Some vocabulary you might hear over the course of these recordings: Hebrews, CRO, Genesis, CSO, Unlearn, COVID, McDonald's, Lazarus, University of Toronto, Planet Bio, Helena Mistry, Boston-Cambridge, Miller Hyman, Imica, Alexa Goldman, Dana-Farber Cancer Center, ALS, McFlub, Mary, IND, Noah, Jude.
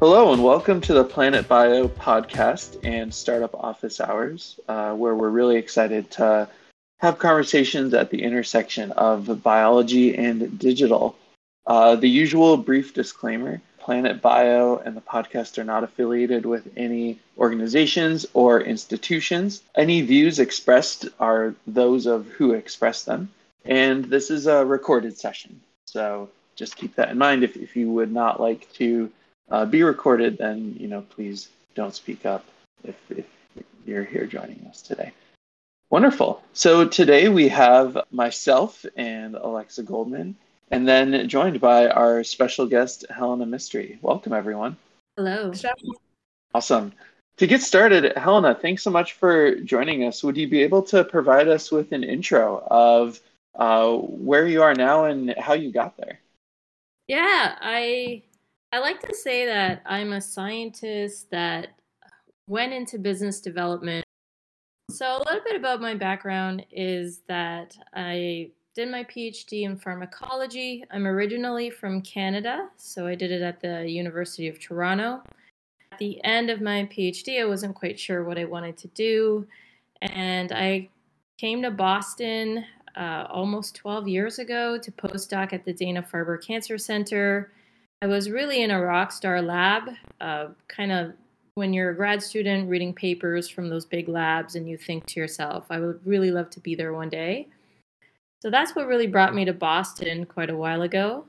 Hello and welcome to the Planet Bio podcast and Startup Office Hours, where we're really excited to have conversations at the intersection of biology and digital. The usual brief disclaimer, Planet Bio and the podcast are not affiliated with any organizations or institutions. Any views expressed are those of who expressed them. And this is a recorded session. So just keep that in mind. If you would not like to be recorded, then, please don't speak up if you're here joining us today. Wonderful. So today we have myself and Alexa Goldman, and then joined by our special guest, Helena Mistry. Welcome, everyone. Hello. Awesome. To get started, Helena, thanks so much for joining us. Would you be able to provide us with an intro of where you are now and how you got there? Yeah, I like to say that I'm a scientist that went into business development. So a little bit about my background is that I did my PhD in pharmacology. I'm originally from Canada, so I did it at the University of Toronto. At the end of my PhD, I wasn't quite sure what I wanted to do, and I came to Boston almost 12 years ago to postdoc at the Dana-Farber Cancer Center. I was really in a rock star lab, kind of when you're a grad student reading papers from those big labs and you think to yourself, I would really love to be there one day. So that's what really brought me to Boston quite a while ago.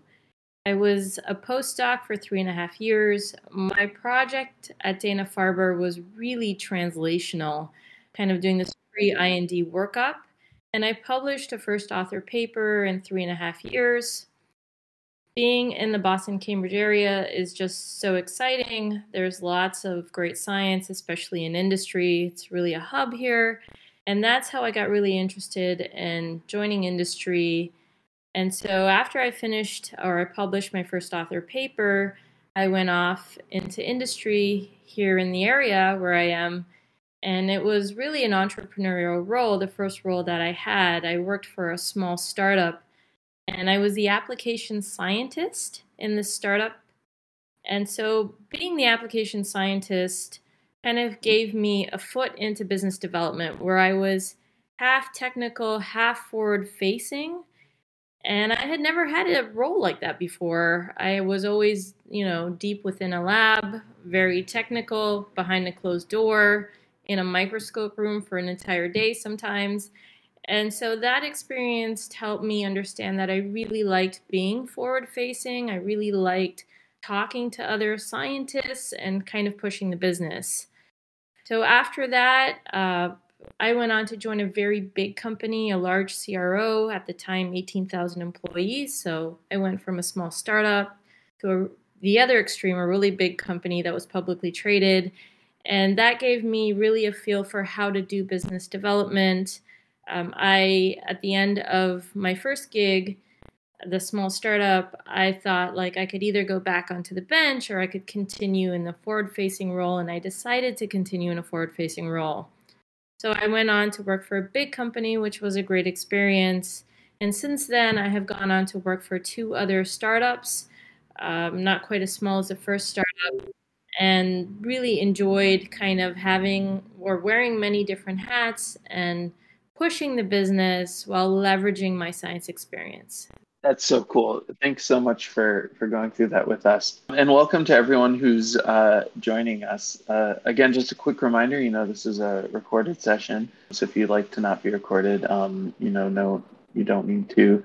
I was a postdoc for 3.5 years. My project at Dana-Farber was really translational, kind of doing this pre-IND workup. And I published a first author paper in 3.5 years. Being in the Boston-Cambridge area is just so exciting. There's lots of great science, especially in industry. It's really a hub here. And that's how I got really interested in joining industry. And so after I published my first author paper, I went off into industry here in the area where I am. And it was really an entrepreneurial role, the first role that I had. I worked for a small startup. And I was the application scientist in the startup. And so being the application scientist kind of gave me a foot into business development where I was half technical, half forward facing. And I had never had a role like that before. I was always, deep within a lab, very technical, behind a closed door, in a microscope room for an entire day sometimes. And so that experience helped me understand that I really liked being forward-facing. I really liked talking to other scientists and kind of pushing the business. So after that, I went on to join a very big company, a large CRO, at the time 18,000 employees. So I went from a small startup to the other extreme, a really big company that was publicly traded. And that gave me really a feel for how to do business development. At the end of my first gig, the small startup, I thought I could either go back onto the bench or I could continue in the forward-facing role, and I decided to continue in a forward-facing role. So I went on to work for a big company, which was a great experience. And since then, I have gone on to work for 2 other startups, not quite as small as the first startup, and really enjoyed kind of wearing many different hats and pushing the business while leveraging my science experience. That's so cool. Thanks so much for going through that with us. And welcome to everyone who's joining us. Again, just a quick reminder, this is a recorded session. So if you'd like to not be recorded, no, you don't need to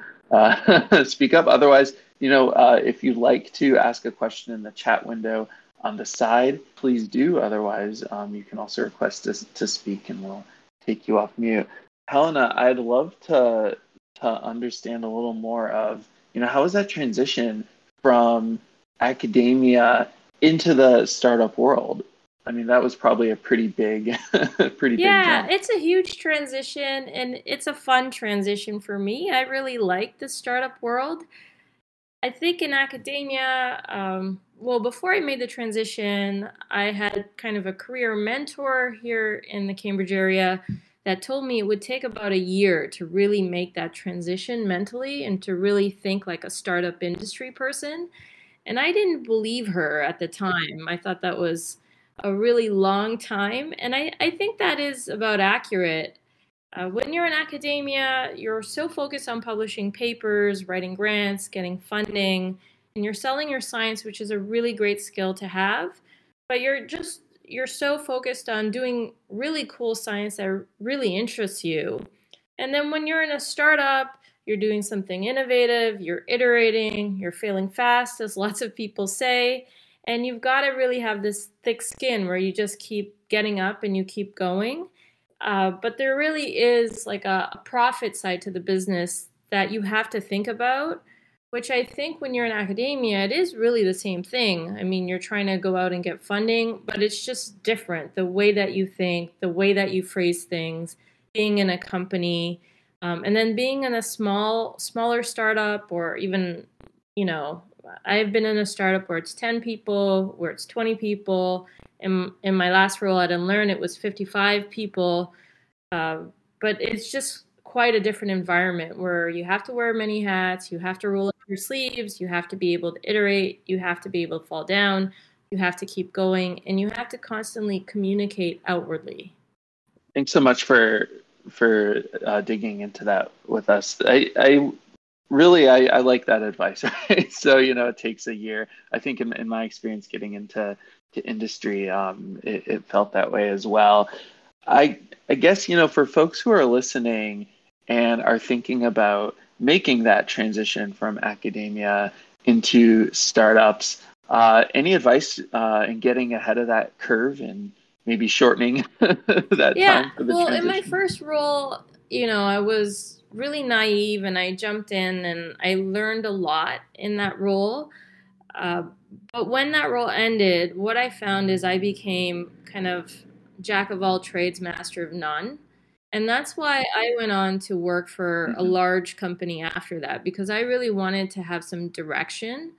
speak up. Otherwise, if you'd like to ask a question in the chat window on the side, please do. Otherwise, you can also request us to speak and we'll take you off mute. Helena, I'd love to understand a little more of, how was that transition from academia into the startup world? I mean, that was probably a pretty big, big jump. It's a huge transition, and it's a fun transition for me. I really like the startup world. I think in academia, well, before I made the transition, I had kind of a career mentor here in the Cambridge area that told me it would take about a year to really make that transition mentally and to really think like a startup industry person. And I didn't believe her at the time. I thought that was a really long time. And I think that is about accurate. When you're in academia, you're so focused on publishing papers, writing grants, getting funding, and you're selling your science, which is a really great skill to have. But you're so focused on doing really cool science that really interests you. And then when you're in a startup, you're doing something innovative, you're iterating, you're failing fast, as lots of people say. And you've got to really have this thick skin where you just keep getting up and you keep going. But there really is like a profit side to the business that you have to think about, which I think when you're in academia, it is really the same thing. I mean, you're trying to go out and get funding, but it's just different. The way that you think, the way that you phrase things, being in a company, and then being in a smaller startup or even, you know, I've been in a startup where it's 10 people, where it's 20 people. In my last role at Unlearn, it was 55 people. But it's just quite a different environment where you have to wear many hats, you have to roll up your sleeves, you have to be able to iterate, you have to be able to fall down, you have to keep going, and you have to constantly communicate outwardly. Thanks so much for digging into that with us. I really like that advice. Right? So, you know, it takes a year. I think in my experience getting into industry, it felt that way as well. I guess, you know, for folks who are listening and are thinking about making that transition from academia into startups, any advice in getting ahead of that curve and maybe shortening that time for the transition? In my first role, you know, I was really naive and I jumped in and I learned a lot in that role. But when that role ended, what I found is I became kind of jack of all trades, master of none. And that's why I went on to work for a large company after that, because I really wanted to have some direction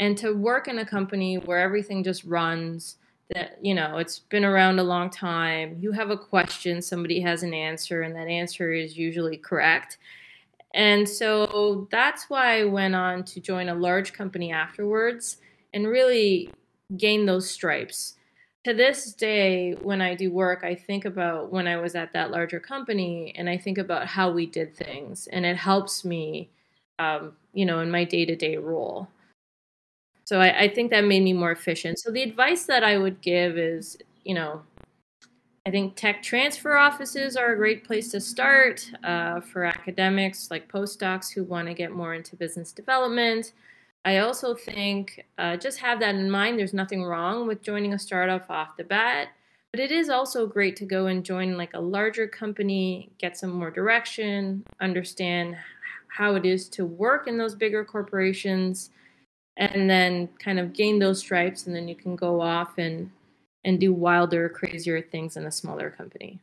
and to work in a company where everything just runs, that, you know, it's been around a long time. You have a question, somebody has an answer, and that answer is usually correct. And so that's why I went on to join a large company afterwards and really gain those stripes. To this day, when I do work, I think about when I was at that larger company, and I think about how we did things, and it helps me, you know, in my day-to-day role. So I think that made me more efficient. So the advice that I would give is, you know, I think tech transfer offices are a great place to start for academics like postdocs who want to get more into business development. I also think just have that in mind. There's nothing wrong with joining a startup off the bat, but it is also great to go and join like a larger company, get some more direction, understand how it is to work in those bigger corporations, and then kind of gain those stripes, and then you can go off and do wilder, crazier things in a smaller company.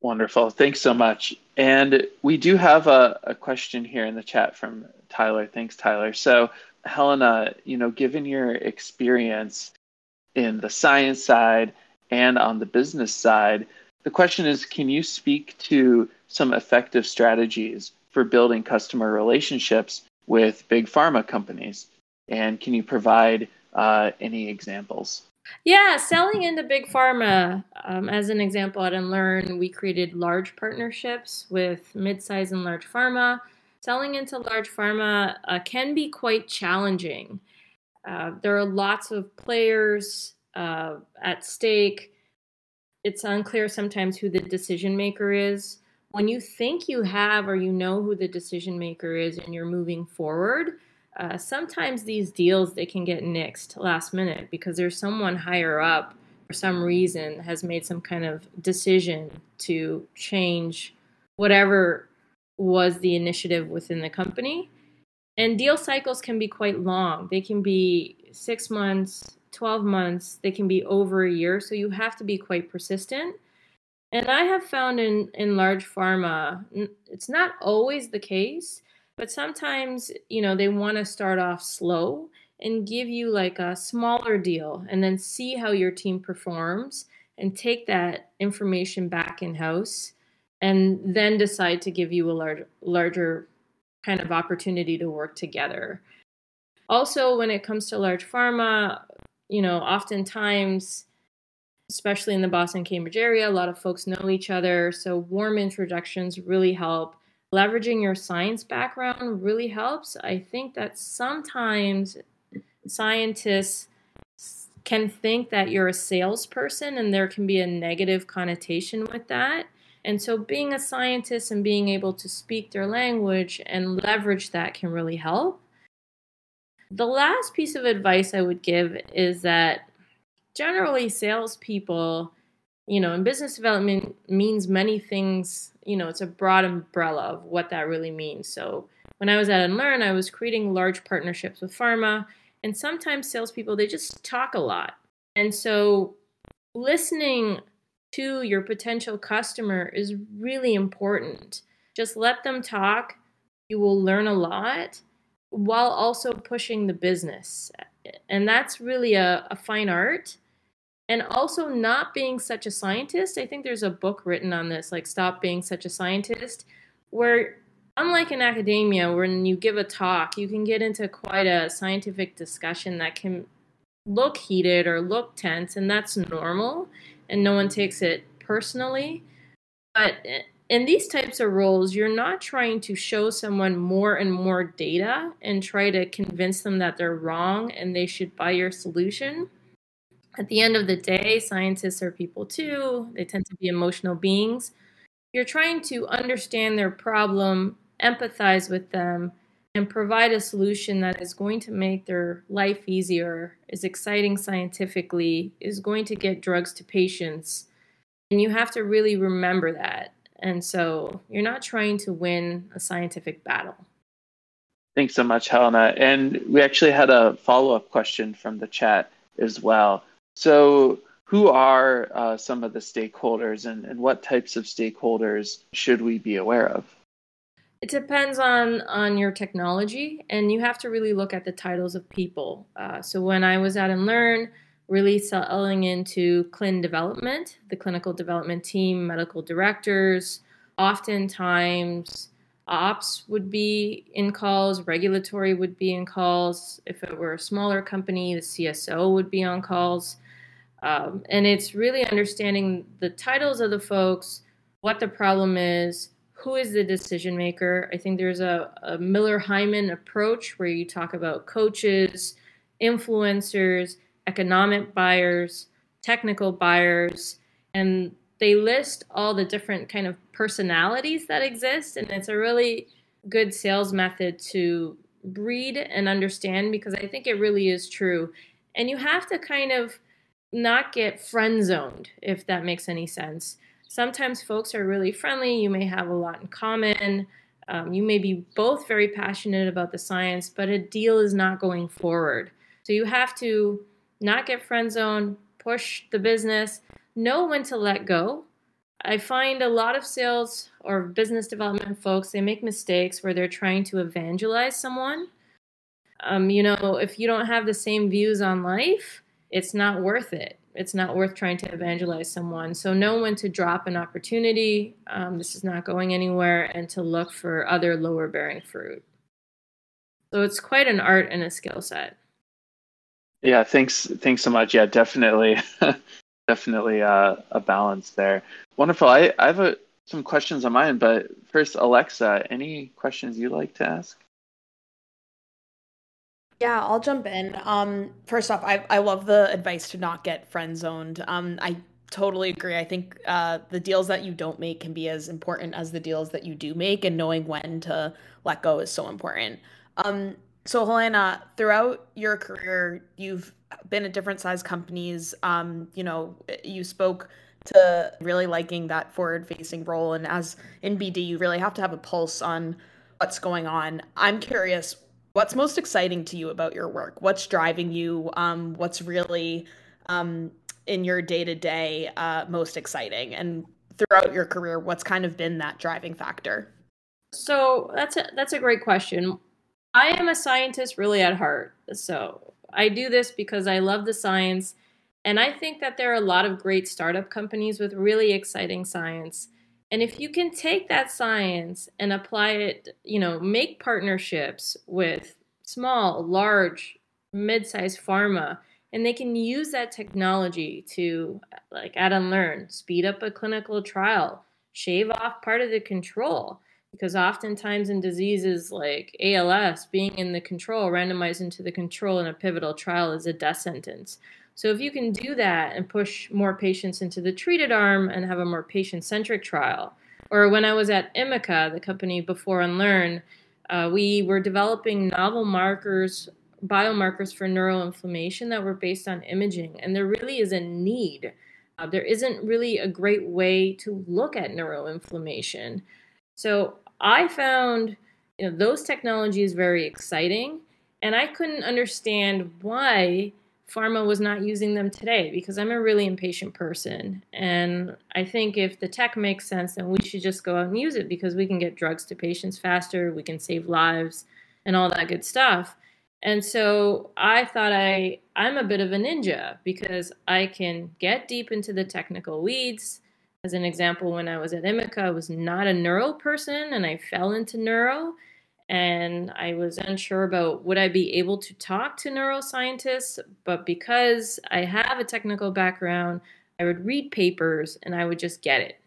Wonderful. Thanks so much. And we do have a question here in the chat from Tyler. Thanks, Tyler. So, Helena, you know, given your experience in the science side and on the business side, the question is, can you speak to some effective strategies for building customer relationships with big pharma companies? And can you provide any examples? Yeah, selling into big pharma. As an example, at Unlearn, we created large partnerships with mid-size and large pharma. Selling into large pharma can be quite challenging. There are lots of players at stake. It's unclear sometimes who the decision maker is. When you think you have or you know who the decision maker is and you're moving forward, sometimes these deals, they can get nixed last minute because there's someone higher up for some reason has made some kind of decision to change whatever was the initiative within the company. And deal cycles can be quite long. They can be 6 months, 12 months, they can be over a year. So you have to be quite persistent. And I have found in large pharma, it's not always the case, but sometimes, you know, they want to start off slow and give you like a smaller deal and then see how your team performs and take that information back in-house and then decide to give you a larger kind of opportunity to work together. Also, when it comes to large pharma, you know, oftentimes, especially in the Boston-Cambridge area, a lot of folks know each other. So warm introductions really help. Leveraging your science background really helps. I think that sometimes scientists can think that you're a salesperson and there can be a negative connotation with that. And so being a scientist and being able to speak their language and leverage that can really help. The last piece of advice I would give is that generally salespeople, you know, in business development means many things, you know, it's a broad umbrella of what that really means. So when I was at Unlearn, I was creating large partnerships with pharma, and sometimes salespeople, they just talk a lot. And so listening to your potential customer is really important. Just let them talk. You will learn a lot while also pushing the business. And that's really a fine art. And also not being such a scientist. I think there's a book written on this, like Stop Being Such a Scientist, where unlike in academia, when you give a talk, you can get into quite a scientific discussion that can look heated or look tense, and that's normal, and no one takes it personally. But in these types of roles, you're not trying to show someone more and more data and try to convince them that they're wrong and they should buy your solution. At the end of the day, scientists are people too. They tend to be emotional beings. You're trying to understand their problem, empathize with them, and provide a solution that is going to make their life easier, is exciting scientifically, is going to get drugs to patients. And you have to really remember that. And so you're not trying to win a scientific battle. Thanks so much, Helena. And we actually had a follow-up question from the chat as well. So who are some of the stakeholders and what types of stakeholders should we be aware of? It depends on your technology, and you have to really look at the titles of people. So when I was at Unlearn, really selling into clin development, the clinical development team, medical directors, oftentimes ops would be in calls, regulatory would be in calls. If it were a smaller company, the CSO would be on calls. And it's really understanding the titles of the folks, what the problem is, who is the decision maker. I think there's a Miller Hyman approach where you talk about coaches, influencers, economic buyers, technical buyers, and they list all the different kind of personalities that exist. And it's a really good sales method to read and understand, because I think it really is true. And you have to kind of not get friend zoned, if that makes any sense. Sometimes folks are really friendly. You may have a lot in common. You may be both very passionate about the science, but a deal is not going forward. So you have to not get friend zoned, push the business, know when to let go. I find a lot of sales or business development folks, they make mistakes where they're trying to evangelize someone. You know, if you don't have the same views on life, it's not worth it. It's not worth trying to evangelize someone. So know when to drop an opportunity. This is not going anywhere, and to look for other lower bearing fruit. So it's quite an art and a skill set. Yeah, thanks so much. Yeah, definitely. Definitely a balance there. Wonderful. I have some questions on mine, but first, Alexa, any questions you'd like to ask? Yeah, I'll jump in. First off, I love the advice to not get friend zoned. I totally agree. I think the deals that you don't make can be as important as the deals that you do make, and knowing when to let go is so important. So Helena, throughout your career, you've been at different size companies. You know, you spoke to really liking that forward-facing role, and as in BD, you really have to have a pulse on what's going on. I'm curious, what's most exciting to you about your work? What's driving you? What's really in your day-to-day most exciting? And throughout your career, what's kind of been that driving factor? So that's a great question. I am a scientist really at heart. So I do this because I love the science. And I think that there are a lot of great startup companies with really exciting science. And if you can take that science and apply it, you know, make partnerships with small, large, mid-sized pharma, and they can use that technology to, like at Unlearn, speed up a clinical trial, shave off part of the control. Because oftentimes in diseases like ALS, being in the control, randomized into the control in a pivotal trial is a death sentence. So if you can do that and push more patients into the treated arm and have a more patient-centric trial, or when I was at Imica, the company before Unlearn, we were developing novel biomarkers for neuroinflammation that were based on imaging. And there really is a need. There isn't really a great way to look at neuroinflammation. So I found, you know, those technologies very exciting, and I couldn't understand why pharma was not using them today, because I'm a really impatient person. And I think if the tech makes sense, then we should just go out and use it, because we can get drugs to patients faster, we can save lives, and all that good stuff. And so I thought I'm a bit of a ninja, because I can get deep into the technical weeds. As an example, when I was at Imica, I was not a neuro person, and I fell into neuro, and I was unsure about would I be able to talk to neuroscientists, but because I have a technical background, I would read papers, and I would just get it.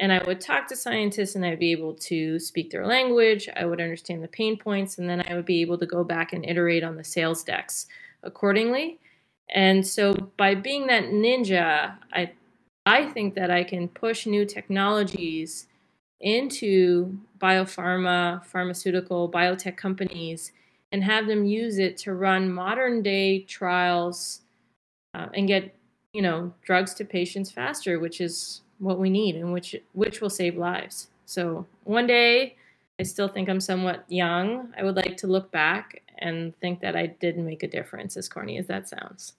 And I would talk to scientists, and I'd be able to speak their language, I would understand the pain points, and then I would be able to go back and iterate on the sales decks accordingly. And so by being that ninja, I think that I can push new technologies into biopharma, pharmaceutical, biotech companies, and have them use it to run modern day trials and get, you know, drugs to patients faster, which is what we need and which will save lives. So one day, I still think I'm somewhat young. I would like to look back and think that I did make a difference, as corny as that sounds.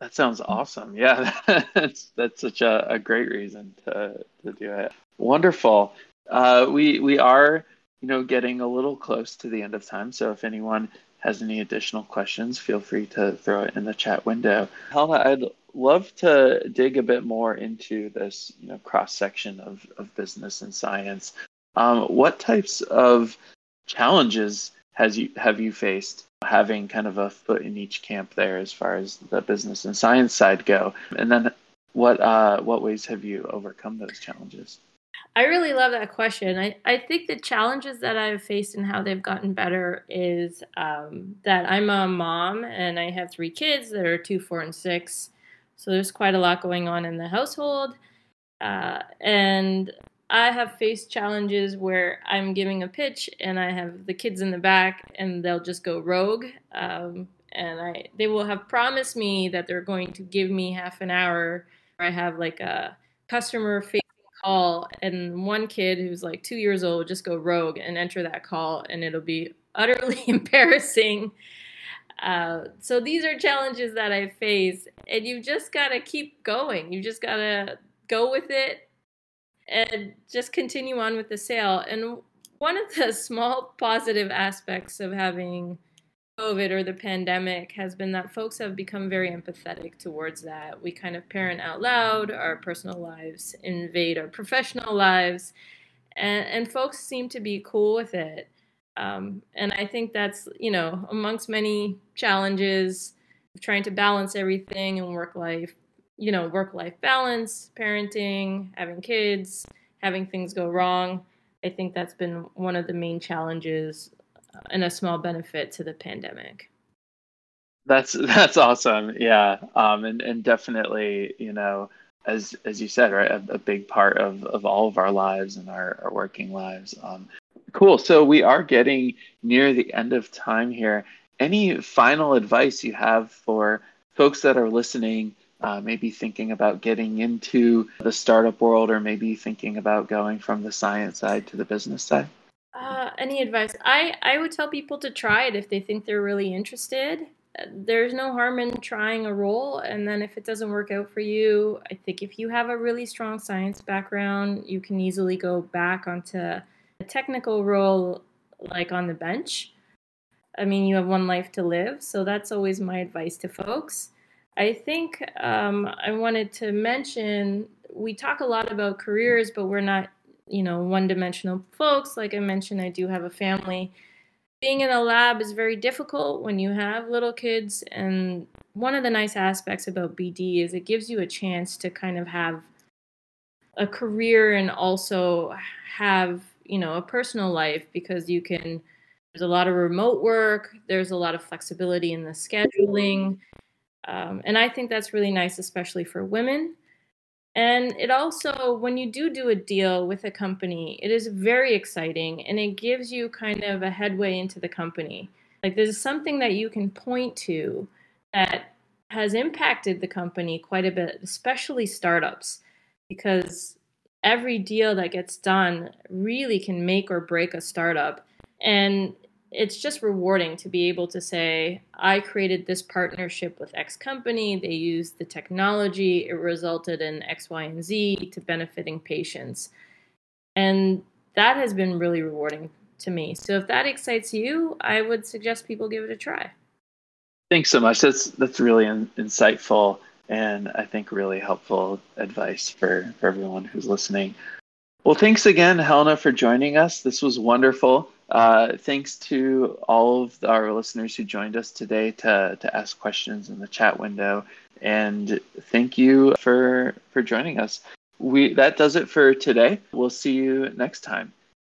That sounds awesome. Yeah, that's such a great reason to do it. Wonderful. We are, you know, getting a little close to the end of time. So if anyone has any additional questions, feel free to throw it in the chat window. Helena, I'd love to dig a bit more into this, you know, cross-section of business and science. What types of challenges have you faced having kind of a foot in each camp there as far as the business and science side go? And then what ways have you overcome those challenges? I really love that question. I think the challenges that I've faced and how they've gotten better is that I'm a mom and I have 3 kids that are 2, 4, and 6. So there's quite a lot going on in the household. And I have faced challenges where I'm giving a pitch and I have the kids in the back and they'll just go rogue. And they will have promised me that they're going to give me half an hour where I have like a customer-facing call, and one kid who's like 2 years old will just go rogue and enter that call, and it'll be utterly embarrassing. So these are challenges that I face, and you've just got to keep going. You've just got to go with it and just continue on with the sale. And one of the small positive aspects of having COVID or the pandemic has been that folks have become very empathetic towards that. We kind of parent out loud, our personal lives invade our professional lives, and folks seem to be cool with it. And I think that's, you know, amongst many challenges of trying to balance everything and work-life balance, parenting, having kids, having things go wrong. I think that's been one of the main challenges and a small benefit to the pandemic. That's awesome. Yeah. And definitely, you know, as you said, right, a big part of all of our lives and our working lives. Cool. So we are getting near the end of time here. Any final advice you have for folks that are listening, maybe thinking about getting into the startup world, or maybe thinking about going from the science side to the business side? any advice. I would tell people to try it if they think they're really interested. There's no harm in trying a role. And then if it doesn't work out for you, I think if you have a really strong science background, you can easily go back onto a technical role, like on the bench. I mean, you have one life to live. So that's always my advice to folks. I think I wanted to mention, we talk a lot about careers, but we're not, one-dimensional folks. Like I mentioned, I do have a family. Being in a lab is very difficult when you have little kids. And one of the nice aspects about BD is it gives you a chance to kind of have a career and also have, a personal life, because you can, there's a lot of remote work. There's a lot of flexibility in the scheduling. And I think that's really nice, especially for women. And it also, when you do a deal with a company, it is very exciting, and it gives you kind of a headway into the company. Like there's something that you can point to that has impacted the company quite a bit, especially startups, because every deal that gets done really can make or break a startup. And it's just rewarding to be able to say, I created this partnership with X company. They used the technology. It resulted in X, Y, and Z to benefiting patients. And that has been really rewarding to me. So if that excites you, I would suggest people give it a try. Thanks so much. That's really insightful, and I think really helpful advice for everyone who's listening. Well, thanks again, Helena, for joining us. This was wonderful. Thanks to all of our listeners who joined us today to ask questions in the chat window. And thank you for joining us. That does it for today. We'll see you next time.